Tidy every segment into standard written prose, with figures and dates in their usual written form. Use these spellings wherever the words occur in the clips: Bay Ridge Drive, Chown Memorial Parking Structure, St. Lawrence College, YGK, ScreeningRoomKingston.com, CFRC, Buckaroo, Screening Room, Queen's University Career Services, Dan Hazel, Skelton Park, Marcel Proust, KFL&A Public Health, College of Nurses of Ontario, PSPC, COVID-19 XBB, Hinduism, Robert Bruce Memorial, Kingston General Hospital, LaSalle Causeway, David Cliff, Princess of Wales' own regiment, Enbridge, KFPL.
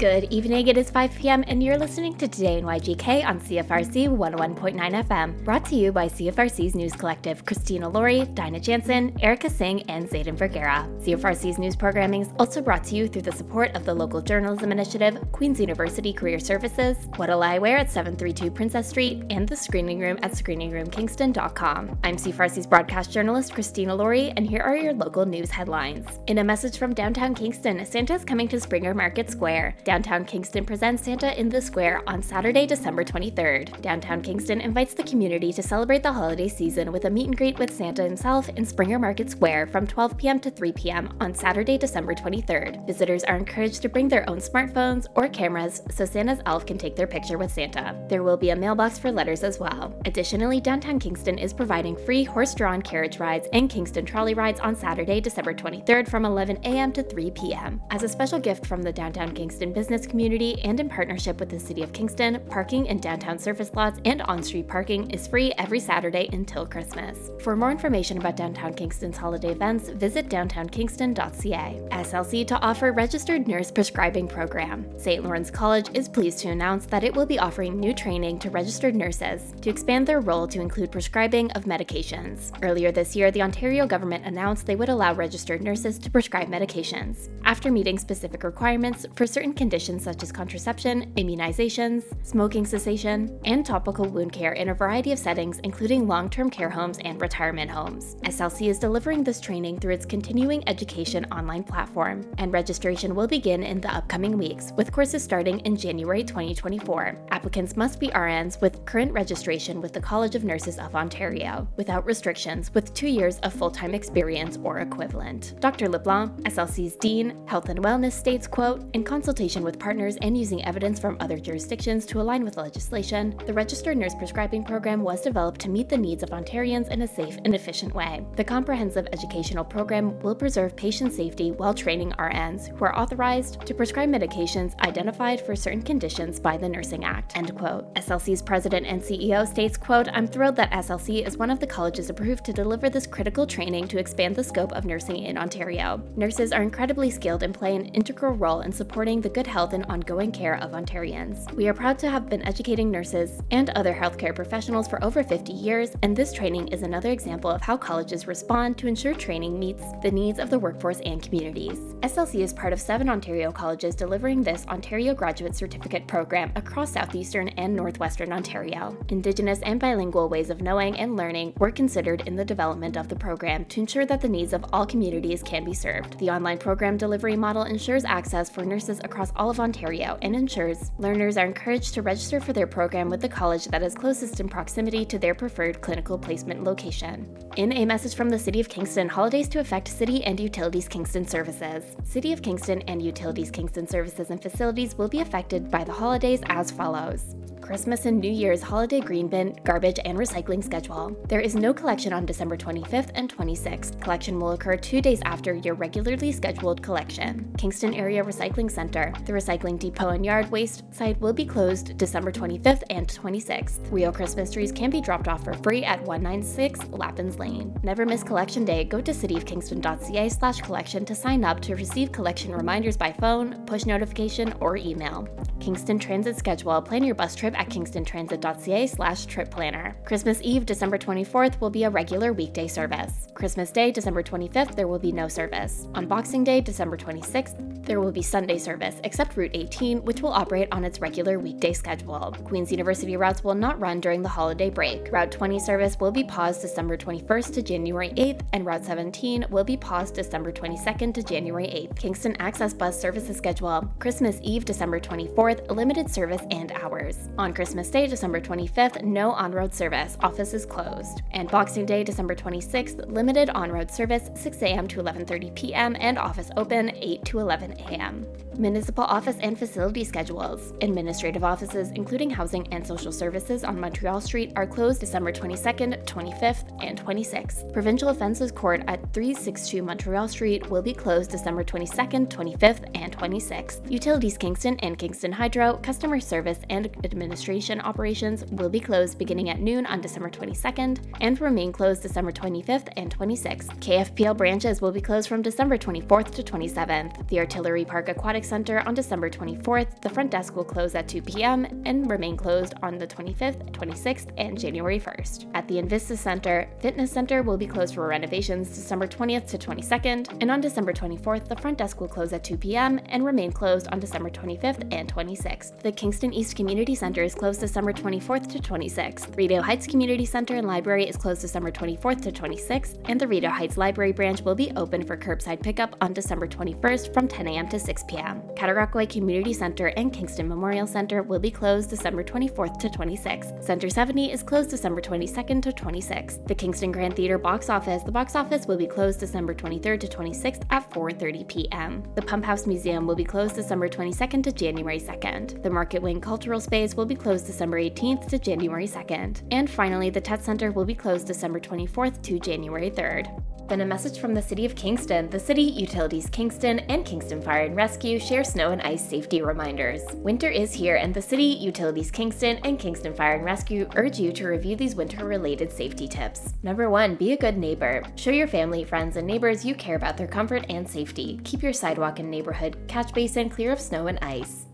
Good evening, it is 5 p.m. and you're listening to Today in YGK on CFRC 101.9 FM, brought to you by CFRC's News Collective, Christina Laurie, Dinah Janssen, Erica Singh, and Zayden Vergara. CFRC's news programming is also brought to you through the support of the Local Journalism Initiative, Queen's University Career Services, What'll I Wear at 732 Princess Street, and the Screening Room at ScreeningRoomKingston.com. I'm CFRC's broadcast journalist, Christina Laurie, and here are your local news headlines. In a message from downtown Kingston, Santa's coming to Springer Market Square. Downtown Kingston presents Santa in the Square on Saturday, December 23rd. Downtown Kingston invites the community to celebrate the holiday season with a meet and greet with Santa himself in Springer Market Square from 12 p.m. to 3 p.m. on Saturday, December 23rd. Visitors are encouraged to bring their own smartphones or cameras so Santa's elf can take their picture with Santa. There will be a mailbox for letters as well. Additionally, Downtown Kingston is providing free horse-drawn carriage rides and Kingston trolley rides on Saturday, December 23rd from 11 a.m. to 3 p.m. As a special gift from the Downtown Kingston business community and in partnership with the City of Kingston, parking in downtown surface lots and on-street parking is free every Saturday until Christmas. For more information about Downtown Kingston's holiday events, visit downtownkingston.ca. SLC to offer registered nurse prescribing program. St. Lawrence College is pleased to announce that it will be offering new training to registered nurses to expand their role to include prescribing of medications. Earlier this year, the Ontario government announced they would allow registered nurses to prescribe medications after meeting specific requirements for certain conditions such as contraception, immunizations, smoking cessation, and topical wound care in a variety of settings, including long-term care homes and retirement homes. SLC is delivering this training through its continuing education online platform, and registration will begin in the upcoming weeks, with courses starting in January 2024. Applicants must be RNs with current registration with the College of Nurses of Ontario, without restrictions, with 2 years of full-time experience or equivalent. Dr. LeBlanc, SLC's Dean, Health and Wellness states, quote, "In consultation with partners and using evidence from other jurisdictions to align with legislation, the registered nurse prescribing program was developed to meet the needs of Ontarians in a safe and efficient way. The comprehensive educational program will preserve patient safety while training RNs who are authorized to prescribe medications identified for certain conditions by the Nursing Act," end quote. SLC's president and CEO states, quote, "I'm thrilled that SLC is one of the colleges approved to deliver this critical training to expand the scope of nursing in Ontario. Nurses are incredibly skilled and play an integral role in supporting the good health and ongoing care of Ontarians. We are proud to have been educating nurses and other healthcare professionals for over 50 years, and this training is another example of how colleges respond to ensure training meets the needs of the workforce and communities." SLC is part of 7 Ontario colleges delivering this Ontario Graduate Certificate program across southeastern and northwestern Ontario. Indigenous and bilingual ways of knowing and learning were considered in the development of the program to ensure that the needs of all communities can be served. The online program delivery model ensures access for nurses across all of Ontario and ensures learners are encouraged to register for their program with the college that is closest in proximity to their preferred clinical placement location. In a message from the City of Kingston, holidays to affect City and Utilities Kingston services. City of Kingston and Utilities Kingston services and facilities will be affected by the holidays as follows. Christmas and New Year's holiday green bin, garbage, and recycling schedule. There is no collection on December 25th and 26th. Collection will occur 2 days after your regularly scheduled collection. Kingston Area Recycling Center. The recycling depot and yard waste site will be closed December 25th and 26th. Real Christmas trees can be dropped off for free at 196 Lappin's Lane. Never miss collection day. Go to cityofkingston.ca/collection to sign up to receive collection reminders by phone, push notification, or email. Kingston Transit schedule. Plan your bus trip at kingstontransit.ca/trip planner. Christmas Eve, December 24th, will be a regular weekday service. Christmas Day, December 25th, there will be no service. On Boxing Day, December 26th, there will be Sunday service, except Route 18, which will operate on its regular weekday schedule. Queen's University routes will not run during the holiday break. Route 20 service will be paused December 21st to January 8th, and Route 17 will be paused December 22nd to January 8th. Kingston Access Bus services schedule. Christmas Eve, December 24th, limited service and hours. On Christmas Day, December 25th, no on-road service, office is closed. And Boxing Day, December 26th, limited on-road service, 6 a.m. to 11:30 p.m. and office open, 8 to 11 a.m. Municipal office and facility schedules. Administrative offices, including housing and social services on Montreal Street, are closed December 22nd, 25th, and 26th. Provincial Offences Court at 362 Montreal Street will be closed December 22nd, 25th, and 26th. Utilities Kingston and Kingston Hydro, customer service and administration operations will be closed beginning at noon on December 22nd and remain closed December 25th and 26th. KFPL branches will be closed from December 24th to 27th. The Artillery Park Aquatic Center on December 24th, the front desk will close at 2 p.m. and remain closed on the 25th, 26th, and January 1st. At the Invista Center, Fitness Center will be closed for renovations December 20th to 22nd, and on December 24th, the front desk will close at 2 p.m. and remain closed on December 25th and 26th. The Kingston East Community Center is closed December 24th to 26th. Rideau Heights Community Center and Library is closed December 24th to 26th, and the Rideau Heights Library branch will be open for curbside pickup on December 21st from 10 a.m. to 6 p.m. Cataraqui Community Center and Kingston Memorial Center will be closed December 24th to 26th. Center 70 is closed December 22nd to 26th. The Kingston Grand Theatre box office. The box office will be closed December 23rd to 26th at 4:30 p.m. The Pump House Museum will be closed December 22nd to January 2nd. The Market Wing Cultural Space will be closed December 18th to January 2nd. And finally, the Tet Center will be closed December 24th to January 3rd. Then a message from the City of Kingston, the City, Utilities Kingston, and Kingston Fire and Rescue share snow and ice safety reminders. Winter is here, and the City, Utilities Kingston, and Kingston Fire and Rescue urge you to review these winter-related safety tips. Number 1. Be a good neighbor. Show your family, friends, and neighbors you care about their comfort and safety. Keep your sidewalk and neighborhood catch basin clear of snow and ice.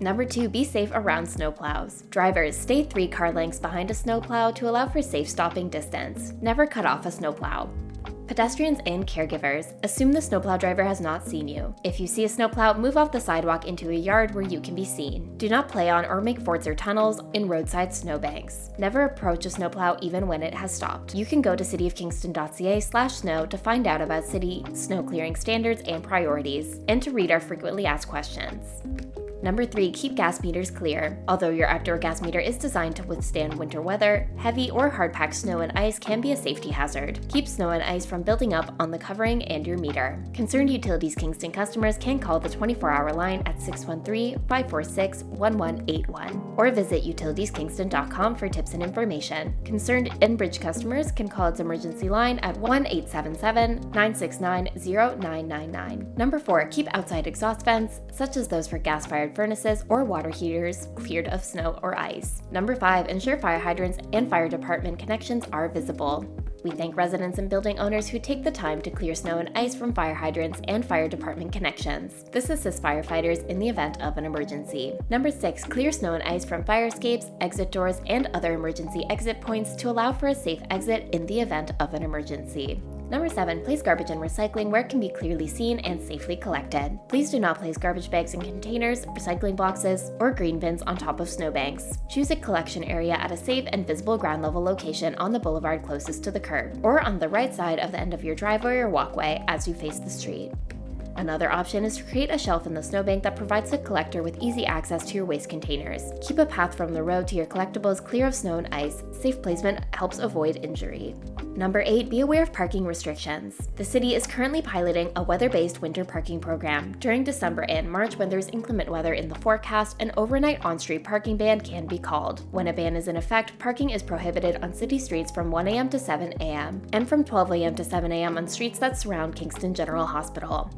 Number 2, be safe around snowplows. Drivers, stay 3 car lengths behind a snowplow to allow for safe stopping distance. Never cut off a snowplow. Pedestrians and caregivers, assume the snowplow driver has not seen you. If you see a snowplow, move off the sidewalk into a yard where you can be seen. Do not play on or make forts or tunnels in roadside snowbanks. Never approach a snowplow even when it has stopped. You can go to cityofkingston.ca/snow to find out about city snow clearing standards and priorities, and to read our frequently asked questions. Number 3, keep gas meters clear. Although your outdoor gas meter is designed to withstand winter weather, heavy or hard-packed snow and ice can be a safety hazard. Keep snow and ice from building up on the covering and your meter. Concerned Utilities Kingston customers can call the 24-hour line at 613-546-1181 or visit utilitieskingston.com for tips and information. Concerned Enbridge customers can call its emergency line at 1-877-969-0999. Number 4, keep outside exhaust vents, such as those for gas-fired furnaces or water heaters cleared of snow or ice. Number 5, ensure fire hydrants and fire department connections are visible. We thank residents and building owners who take the time to clear snow and ice from fire hydrants and fire department connections. This assists firefighters in the event of an emergency. Number 6, clear snow and ice from fire escapes, exit doors, and other emergency exit points to allow for a safe exit in the event of an emergency. Number 7, place garbage and recycling where it can be clearly seen and safely collected. Please do not place garbage bags in containers, recycling boxes, or green bins on top of snowbanks. Choose a collection area at a safe and visible ground level location on the boulevard closest to the curb, or on the right side of the end of your driveway or walkway as you face the street. Another option is to create a shelf in the snowbank that provides the collector with easy access to your waste containers. Keep a path from the road to your collectibles clear of snow and ice. Safe placement helps avoid injury. Number 8, be aware of parking restrictions. The city is currently piloting a weather-based winter parking program during December and March when there's inclement weather in the forecast. An overnight on-street parking ban can be called. When a ban is in effect, parking is prohibited on city streets from 1 a.m. to 7 a.m. and from 12 a.m. to 7 a.m. on streets that surround Kingston General Hospital.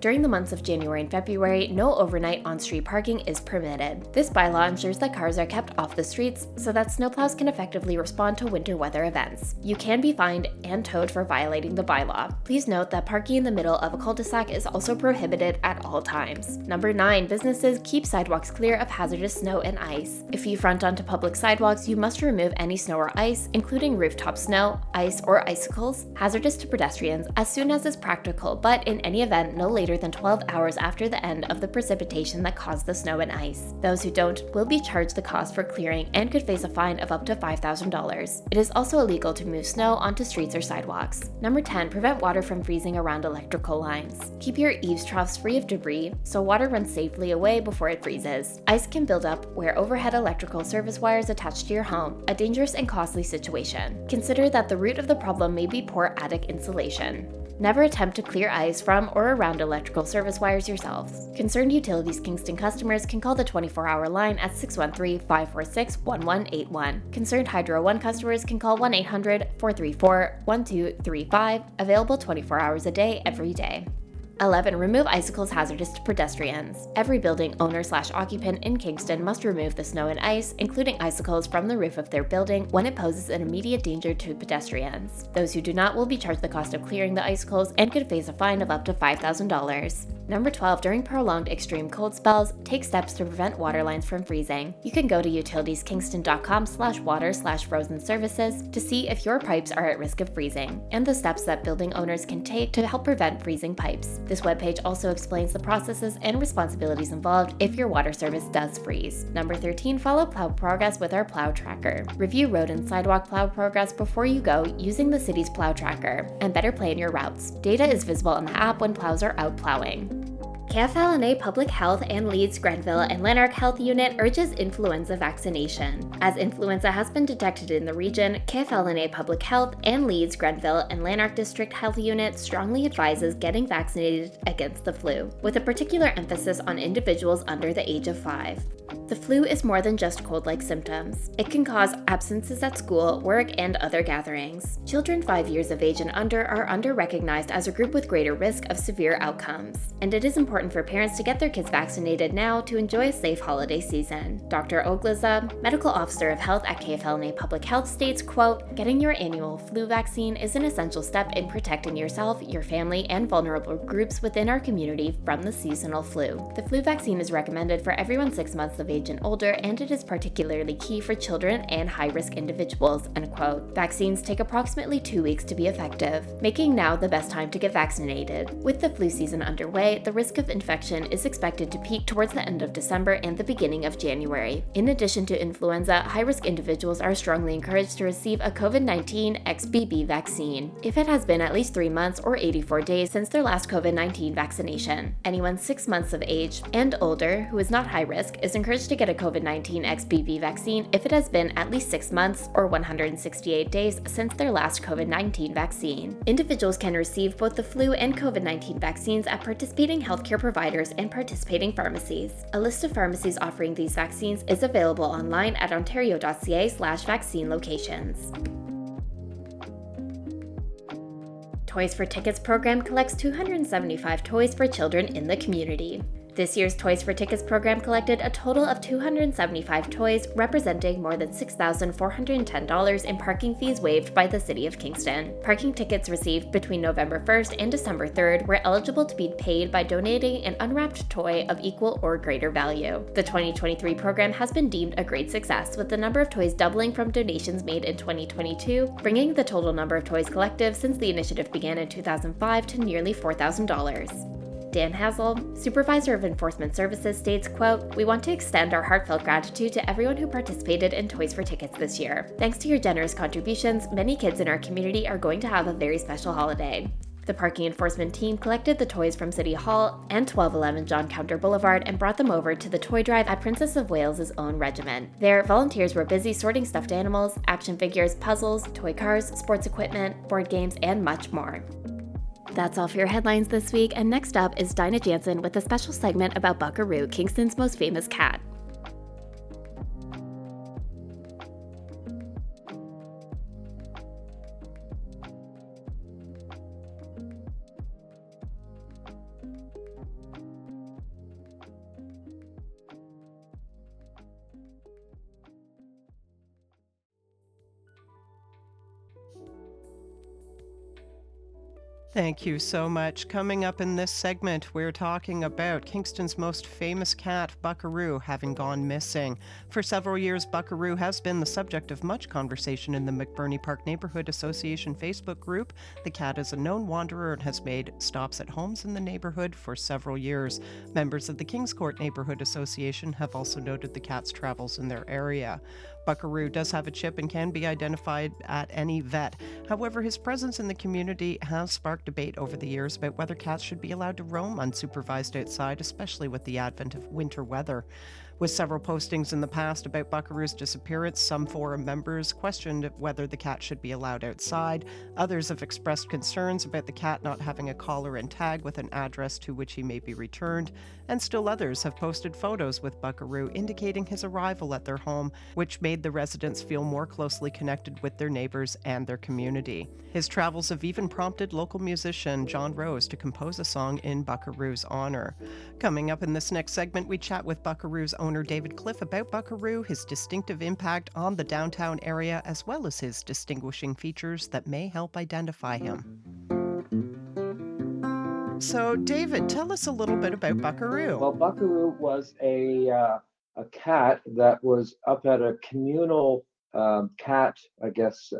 During the months of January and February, no overnight on-street parking is permitted. This bylaw ensures that cars are kept off the streets so that snowplows can effectively respond to winter weather events. You can be fined and towed for violating the bylaw. Please note that parking in the middle of a cul-de-sac is also prohibited at all times. Number 9, businesses keep sidewalks clear of hazardous snow and ice. If you front onto public sidewalks, you must remove any snow or ice, including rooftop snow, ice, or icicles, hazardous to pedestrians as soon as is practical, but in any event, no later than 12 hours after the end of the precipitation that caused the snow and ice. Those who don't will be charged the cost for clearing and could face a fine of up to $5,000. It is also illegal to move snow onto streets or sidewalks. Number 10, prevent water from freezing around electrical lines. Keep your eaves troughs free of debris so water runs safely away before it freezes. Ice can build up where overhead electrical service wires attach to your home, a dangerous and costly situation. Consider that the root of the problem may be poor attic insulation. Never attempt to clear ice from or around electrical service wires yourselves. Concerned Utilities Kingston customers can call the 24-hour line at 613-546-1181. Concerned Hydro One customers can call 1-800-434-1235, available 24 hours a day, every day. 11. Remove icicles hazardous to pedestrians. Every building owner/occupant in Kingston must remove the snow and ice, including icicles, from the roof of their building when it poses an immediate danger to pedestrians. Those who do not will be charged the cost of clearing the icicles and could face a fine of up to $5,000. Number 12. During prolonged extreme cold spells, take steps to prevent water lines from freezing. You can go to utilitieskingston.com/water/frozen services to see if your pipes are at risk of freezing and the steps that building owners can take to help prevent freezing pipes. This webpage also explains the processes and responsibilities involved if your water service does freeze. Number 13, follow plow progress with our plow tracker. Review road and sidewalk plow progress before you go using the city's plow tracker, and better plan your routes. Data is visible on the app when plows are out plowing. KFL&A Public Health and Leeds Grenville and Lanark Health Unit urges influenza vaccination. As influenza has been detected in the region, KFL&A Public Health and Leeds Grenville and Lanark District Health Unit strongly advises getting vaccinated against the flu, with a particular emphasis on individuals under the age of 5. The flu is more than just cold-like symptoms. It can cause absences at school, work, and other gatherings. Children 5 years of age and under are under-recognized as a group with greater risk of severe outcomes, and it is important for parents to get their kids vaccinated now to enjoy a safe holiday season. Dr. Ogliza, Medical Officer of Health at KFL&A Public Health, states, quote, "Getting your annual flu vaccine is an essential step in protecting yourself, your family, and vulnerable groups within our community from the seasonal flu. The flu vaccine is recommended for everyone 6 months of age and older, and it is particularly key for children and high-risk individuals," unquote. Vaccines take approximately 2 weeks to be effective, making now the best time to get vaccinated. With the flu season underway, the risk of infection is expected to peak towards the end of December and the beginning of January. In addition to influenza, high-risk individuals are strongly encouraged to receive a COVID-19 XBB vaccine if it has been at least 3 months or 84 days since their last COVID-19 vaccination. Anyone 6 months of age and older who is not high-risk is encouraged to get a COVID-19 XBB vaccine if it has been at least 6 months or 168 days since their last COVID-19 vaccine. Individuals can receive both the flu and COVID-19 vaccines at participating healthcare providers and participating pharmacies. A list of pharmacies offering these vaccines is available online at ontario.ca/vaccine locations. Toys for Tickets program collects 275 toys for children in the community. This year's Toys for Tickets program collected a total of 275 toys, representing more than $6,410 in parking fees waived by the City of Kingston. Parking tickets received between November 1st and December 3rd were eligible to be paid by donating an unwrapped toy of equal or greater value. The 2023 program has been deemed a great success, with the number of toys doubling from donations made in 2022, bringing the total number of toys collected since the initiative began in 2005 to nearly $4,000. Dan Hazel, Supervisor of Enforcement Services, states, quote, "We want to extend our heartfelt gratitude to everyone who participated in Toys for Tickets this year. Thanks to your generous contributions, many kids in our community are going to have a very special holiday." The parking enforcement team collected the toys from City Hall and 1211 John Cowder Boulevard and brought them over to the toy drive at Princess of Wales' own regiment. There, volunteers were busy sorting stuffed animals, action figures, puzzles, toy cars, sports equipment, board games, and much more. That's all for your headlines this week, and next up is Dinah Janssen with a special segment about Buckaroo, Kingston's most famous cat. Thank you so much. Coming up in this segment, we're talking about Kingston's most famous cat, Buckaroo, having gone missing. For several years, Buckaroo has been the subject of much conversation in the McBurney Park Neighbourhood Association Facebook group. The cat is a known wanderer and has made stops at homes in the neighbourhood for several years. Members of the Kingscourt Neighbourhood Association have also noted the cat's travels in their area. Buckaroo does have a chip and can be identified at any vet. However, his presence in the community has sparked debate over the years about whether cats should be allowed to roam unsupervised outside, especially with the advent of winter weather. with several postings in the past about Buckaroo's disappearance, some forum members questioned whether the cat should be allowed outside. Others have expressed concerns about the cat not having a collar and tag with an address to which he may be returned. And still others have posted photos with Buckaroo indicating his arrival at their home, which made the residents feel more closely connected with their neighbors and their community. His travels have even prompted local musician John Rose to compose a song in Buckaroo's honor. Coming up in this next segment, we chat with Buckaroo's owner David Cliff about Buckaroo, his distinctive impact on the downtown area, as well as his distinguishing features that may help identify him. So, David, tell us a little bit about Buckaroo. Well, Buckaroo was a cat that was up at a communal cat, I guess,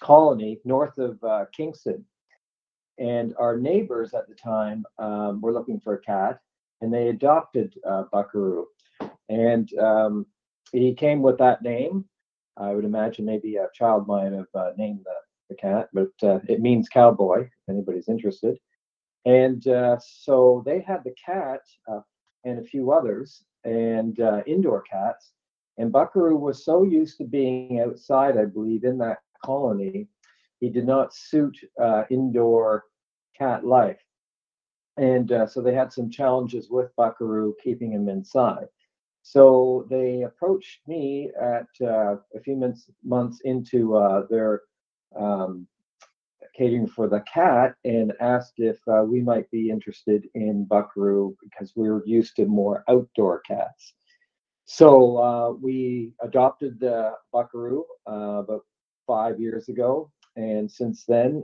colony north of Kingston. And our neighbors at the time were looking for a cat, and they adopted Buckaroo. And he came with that name. I would imagine maybe a child might have named the cat, but it means cowboy, if anybody's interested. And so they had the cat and a few others, and indoor cats. And Buckaroo was so used to being outside, I believe, in that colony, he did not suit indoor cat life. And so they had some challenges with Buckaroo keeping him inside. So they approached me at a few months into their catering for the cat and asked if we might be interested in Buckaroo because we were used to more outdoor cats. So we adopted the Buckaroo about 5 years ago. And since then,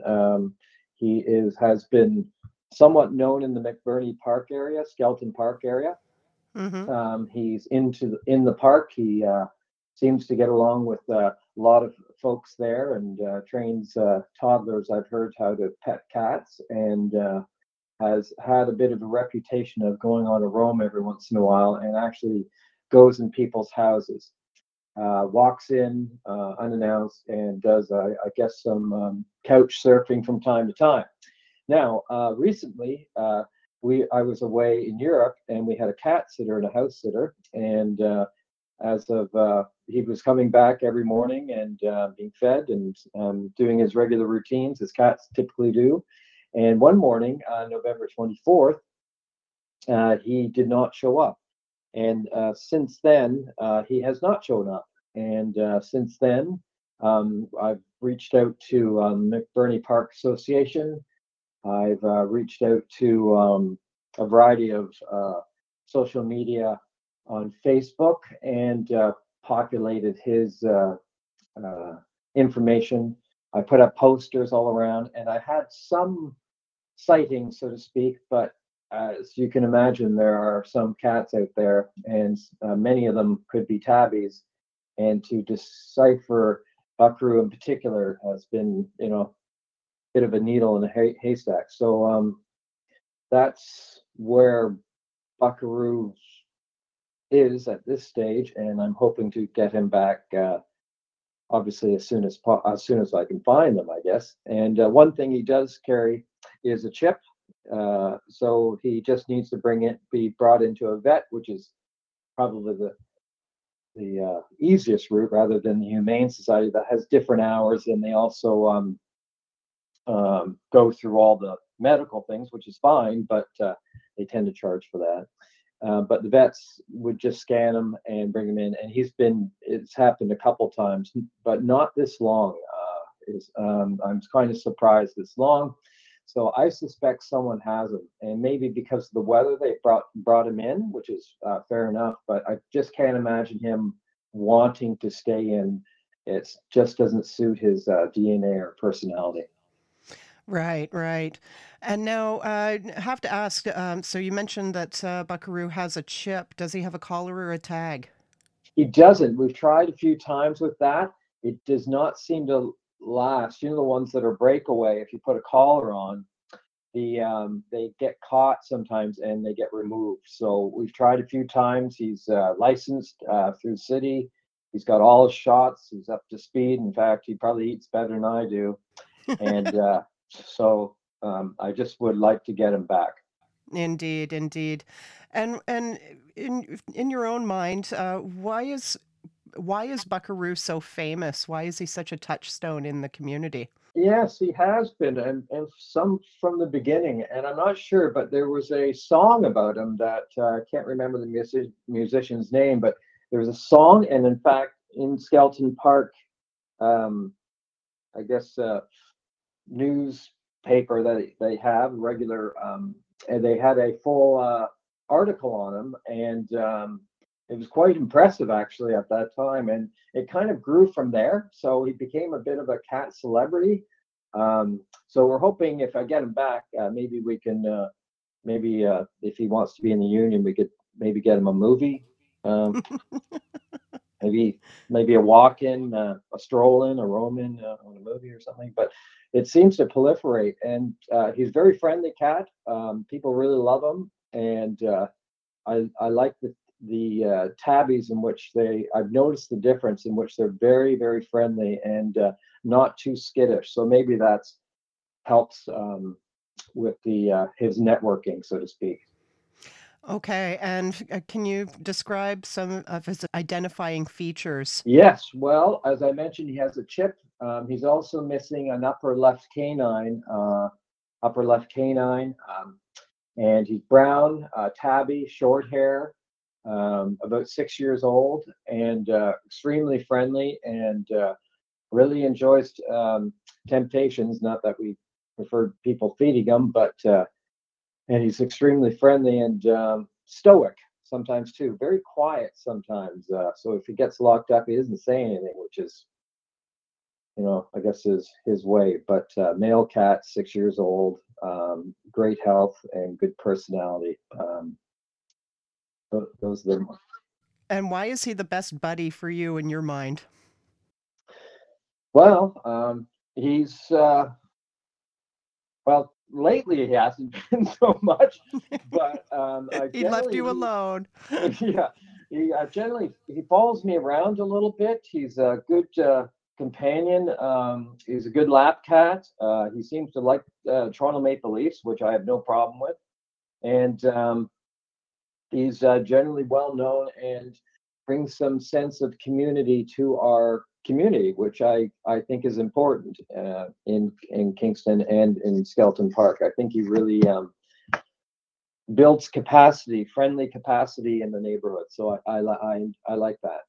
he has been somewhat known in the McBurney Park area, Skelton Park area. Mm-hmm. He's in the park. He seems to get along with a lot of folks there, and trains toddlers, I've heard, how to pet cats, and has had a bit of a reputation of going on a roam every once in a while, and actually goes in people's houses. Walks in unannounced and does, I guess, some couch surfing from time to time. Now, recently, I was away in Europe, and we had a cat sitter and a house sitter. And as of he was coming back every morning and being fed and doing his regular routines, as cats typically do. And one morning, November 24th, he did not show up. And since then, he has not shown up. And since then, I've reached out to McBurney Park Association. I've reached out to a variety of social media on Facebook and populated his information. I put up posters all around, and I had some sightings, so to speak, but as you can imagine, there are some cats out there, and many of them could be tabbies. And to decipher Buckaroo in particular has been, you know, a bit of a needle in a haystack. So that's where Buckaroo is at this stage, and I'm hoping to get him back, obviously, as soon as I can find them, I guess. And one thing he does carry is a chip. So he just needs to be brought into a vet, which is probably the easiest route, rather than the Humane Society that has different hours, and they also go through all the medical things, which is fine, but they tend to charge for that. But the vets would just scan him and bring him in, and it's happened a couple times, but not this long. I'm kind of surprised this long. So I suspect someone has them, and maybe because of the weather, they brought him in, which is fair enough. But I just can't imagine him wanting to stay in. It just doesn't suit his DNA or personality. Right. And now I have to ask, so you mentioned that Buckaroo has a chip. Does he have a collar or a tag? He doesn't. We've tried a few times with that. It does not seem to last. You know, the ones that are breakaway, if you put a collar on, they get caught sometimes and they get removed. So we've tried a few times. He's licensed through the city. He's got all his shots. He's up to speed. In fact, he probably eats better than I do. And so I just would like to get him back. Indeed, indeed. And in your own mind, why is Buckaroo so famous? Why is he such a touchstone in the community? Yes, he has been, and some from the beginning. And I'm not sure, but there was a song about him that I can't remember the musician's name, but there was a song. And in fact, in Skelton Park, I guess newspaper that they have regular, and they had a full article on him, and it was quite impressive actually at that time, and it kind of grew from there. So he became a bit of a cat celebrity. So we're hoping if I get him back, maybe we can, if he wants to be in the union, we could maybe get him a movie, maybe a walk-in, a stroll-in, a roam-in on a movie or something. But it seems to proliferate, and he's a very friendly cat. People really love him, and I like the tabbies in which I've noticed the difference in which they're very, very friendly and not too skittish. So maybe that's helps with his networking, so to speak. Okay, and can you describe some of his identifying features? Yes, well, as I mentioned, he has a chip. He's also missing an upper left canine, and he's brown, tabby, short hair, about 6 years old, and extremely friendly, and really enjoys temptations. Not that we prefer people feeding him, but and he's extremely friendly and stoic sometimes too. Very quiet sometimes. So if he gets locked up, he doesn't say anything, which is, I guess is his way. But male cat, 6 years old, great health and good personality. Those are the. And why is he the best buddy for you in your mind? Well, he's well. Lately, he hasn't been so much, but he left you alone. Yeah, he follows me around a little bit. He's a good companion. He's a good lap cat. He seems to like Toronto Maple Leafs, which I have no problem with, and he's generally well known and brings some sense of community to our community, which I think is important in Kingston and in Skelton Park. I think he really builds capacity, friendly capacity in the neighborhood. So I like that.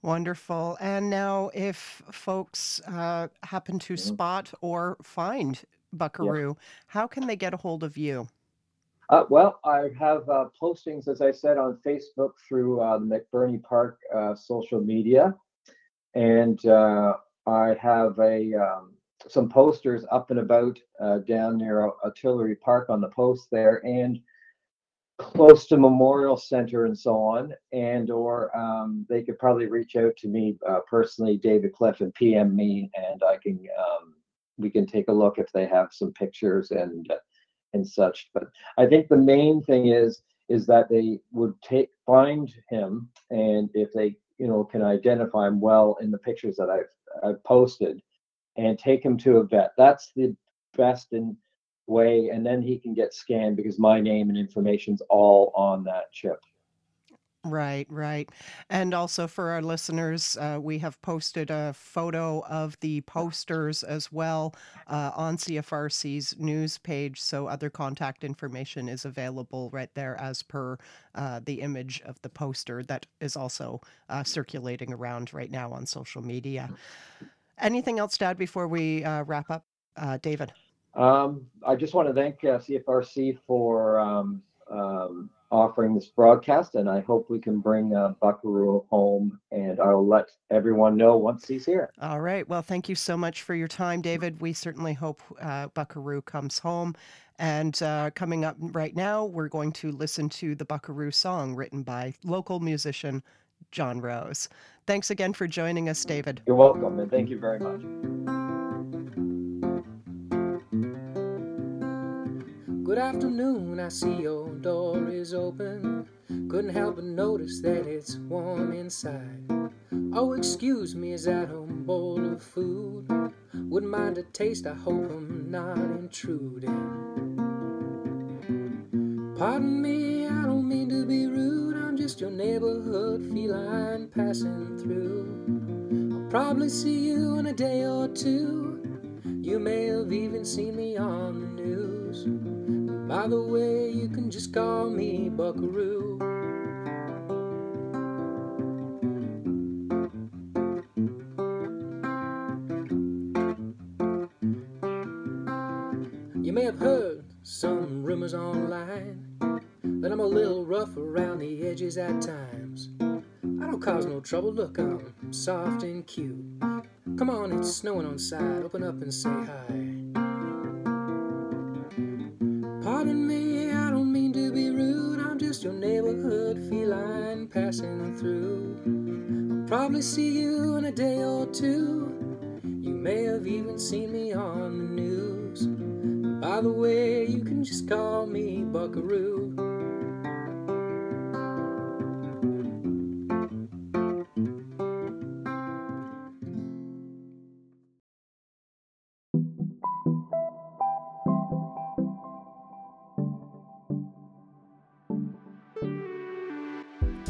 Wonderful. And now if folks happen to spot or find Buckaroo, how can they get a hold of you? Well, I have postings, as I said, on Facebook through the McBurney Park social media. And I have some posters up and about down near Artillery Park on the post there, and close to Memorial Center and so on. And or they could probably reach out to me personally, David Cliff, and PM me, and I can we can take a look if they have some pictures and such. But I think the main thing is that they would find him, and if they can identify him well in the pictures that I've posted, and take him to a vet. That's the best way, and then he can get scanned because my name and information's all on that chip. Right, right. And also for our listeners, we have posted a photo of the posters as well on CFRC's news page. So other contact information is available right there as per the image of the poster that is also circulating around right now on social media. Anything else to add before we wrap up, David? I just want to thank CFRC for offering this broadcast, and I hope we can bring Buckaroo home, and I'll let everyone know once he's here. All right. Well, thank you so much for your time, David. We certainly hope Buckaroo comes home. And coming up right now, we're going to listen to the Buckaroo song written by local musician John Rose. Thanks again for joining us, David. You're welcome, and thank you very much. Good afternoon, I see your door is open. Couldn't help but notice that it's warm inside. Oh, excuse me, is that a bowl of food? Wouldn't mind a taste, I hope I'm not intruding. Pardon me, I don't mean to be rude, I'm just your neighborhood feline passing through. I'll probably see you in a day or two, you may have even seen me on the news. And by the way, you can just call me Buckaroo. You may have heard some rumors online that I'm a little rough around the edges at times. I don't cause no trouble, look, I'm soft and cute. Come on, it's snowing outside, open up and say hi. Pardon me, I don't mean to be rude, I'm just your neighborhood feline passing through. I'll probably see you in a day or two, you may have even seen me on the news. By the way, you can just call me Buckaroo.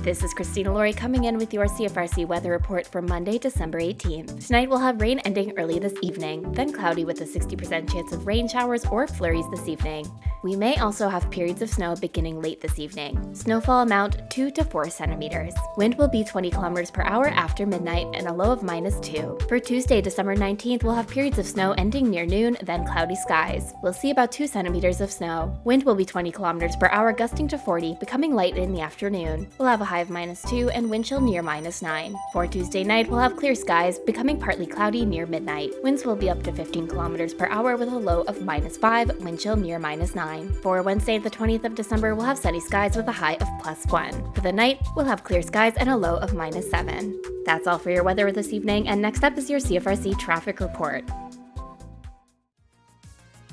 This is Christina Laurie coming in with your CFRC weather report for Monday, December 18th. Tonight we'll have rain ending early this evening, then cloudy with a 60% chance of rain showers or flurries this evening. We may also have periods of snow beginning late this evening. Snowfall amount 2 to 4 centimeters. Wind will be 20 kilometers per hour after midnight and a low of -2. For Tuesday, December 19th, we'll have periods of snow ending near noon, then cloudy skies. We'll see about 2 centimeters of snow. Wind will be 20 kilometers per hour, gusting to 40, becoming light in the afternoon. We'll have a high of -2 and wind chill near -9. For Tuesday night, we'll have clear skies, becoming partly cloudy near midnight. Winds will be up to 15 kilometers per hour with a low of -5, wind chill near -9. For Wednesday, the 20th of December, we'll have sunny skies with a high of +1. For the night, we'll have clear skies and a low of -7. That's all for your weather this evening, and next up is your CFRC traffic report.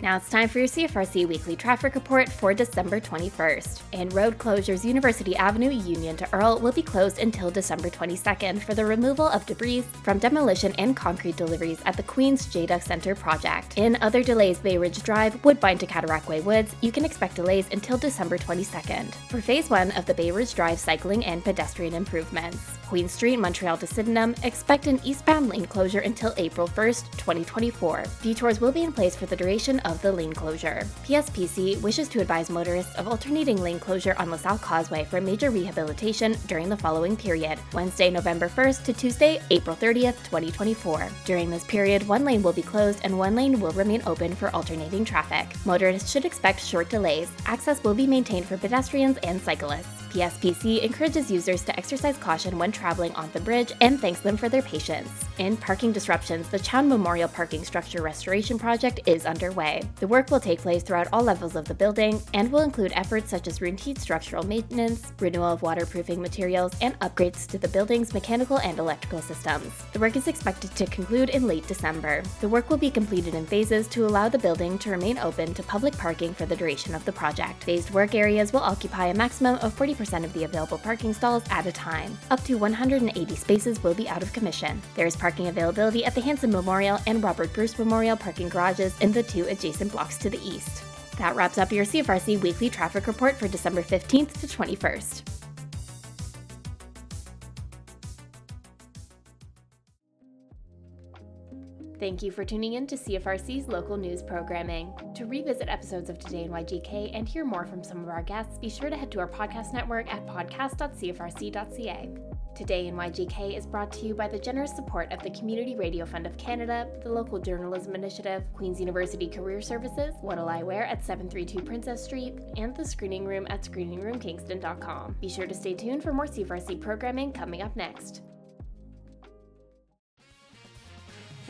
Now it's time for your CFRC Weekly Traffic Report for December 21st. In road closures, University Avenue, Union to Earl will be closed until December 22nd for the removal of debris from demolition and concrete deliveries at the Queen's JDUC Center project. In other delays, Bay Ridge Drive, Woodbine to Cataraqui Woods, you can expect delays until December 22nd. For Phase 1 of the Bay Ridge Drive cycling and pedestrian improvements, Queen Street, Montreal to Sydenham, expect an eastbound lane closure until April 1st, 2024. Detours will be in place for the duration of the lane closure. PSPC wishes to advise motorists of alternating lane closure on LaSalle Causeway for major rehabilitation during the following period, Wednesday, November 1st to Tuesday, April 30th, 2024. During this period, one lane will be closed and one lane will remain open for alternating traffic. Motorists should expect short delays. Access will be maintained for pedestrians and cyclists. PSPC encourages users to exercise caution when traveling on the bridge and thanks them for their patience. In parking disruptions, the Chown Memorial Parking Structure Restoration Project is underway. The work will take place throughout all levels of the building and will include efforts such as routine structural maintenance, renewal of waterproofing materials, and upgrades to the building's mechanical and electrical systems. The work is expected to conclude in late December. The work will be completed in phases to allow the building to remain open to public parking for the duration of the project. Phased work areas will occupy a maximum of 40% of the available parking stalls at a time. Up to 180 spaces will be out of commission. There is parking availability at the Hanson Memorial and Robert Bruce Memorial parking garages in the two adjacent blocks to the east. That wraps up your CFRC Weekly Traffic Report for December 15th to 21st. Thank you for tuning in to CFRC's local news programming. To revisit episodes of Today in YGK and hear more from some of our guests, be sure to head to our podcast network at podcast.cfrc.ca. Today in YGK is brought to you by the generous support of the Community Radio Fund of Canada, the Local Journalism Initiative, Queen's University Career Services, What'll I Wear at 732 Princess Street, and the Screening Room at ScreeningRoomKingston.com. Be sure to stay tuned for more CFRC programming coming up next.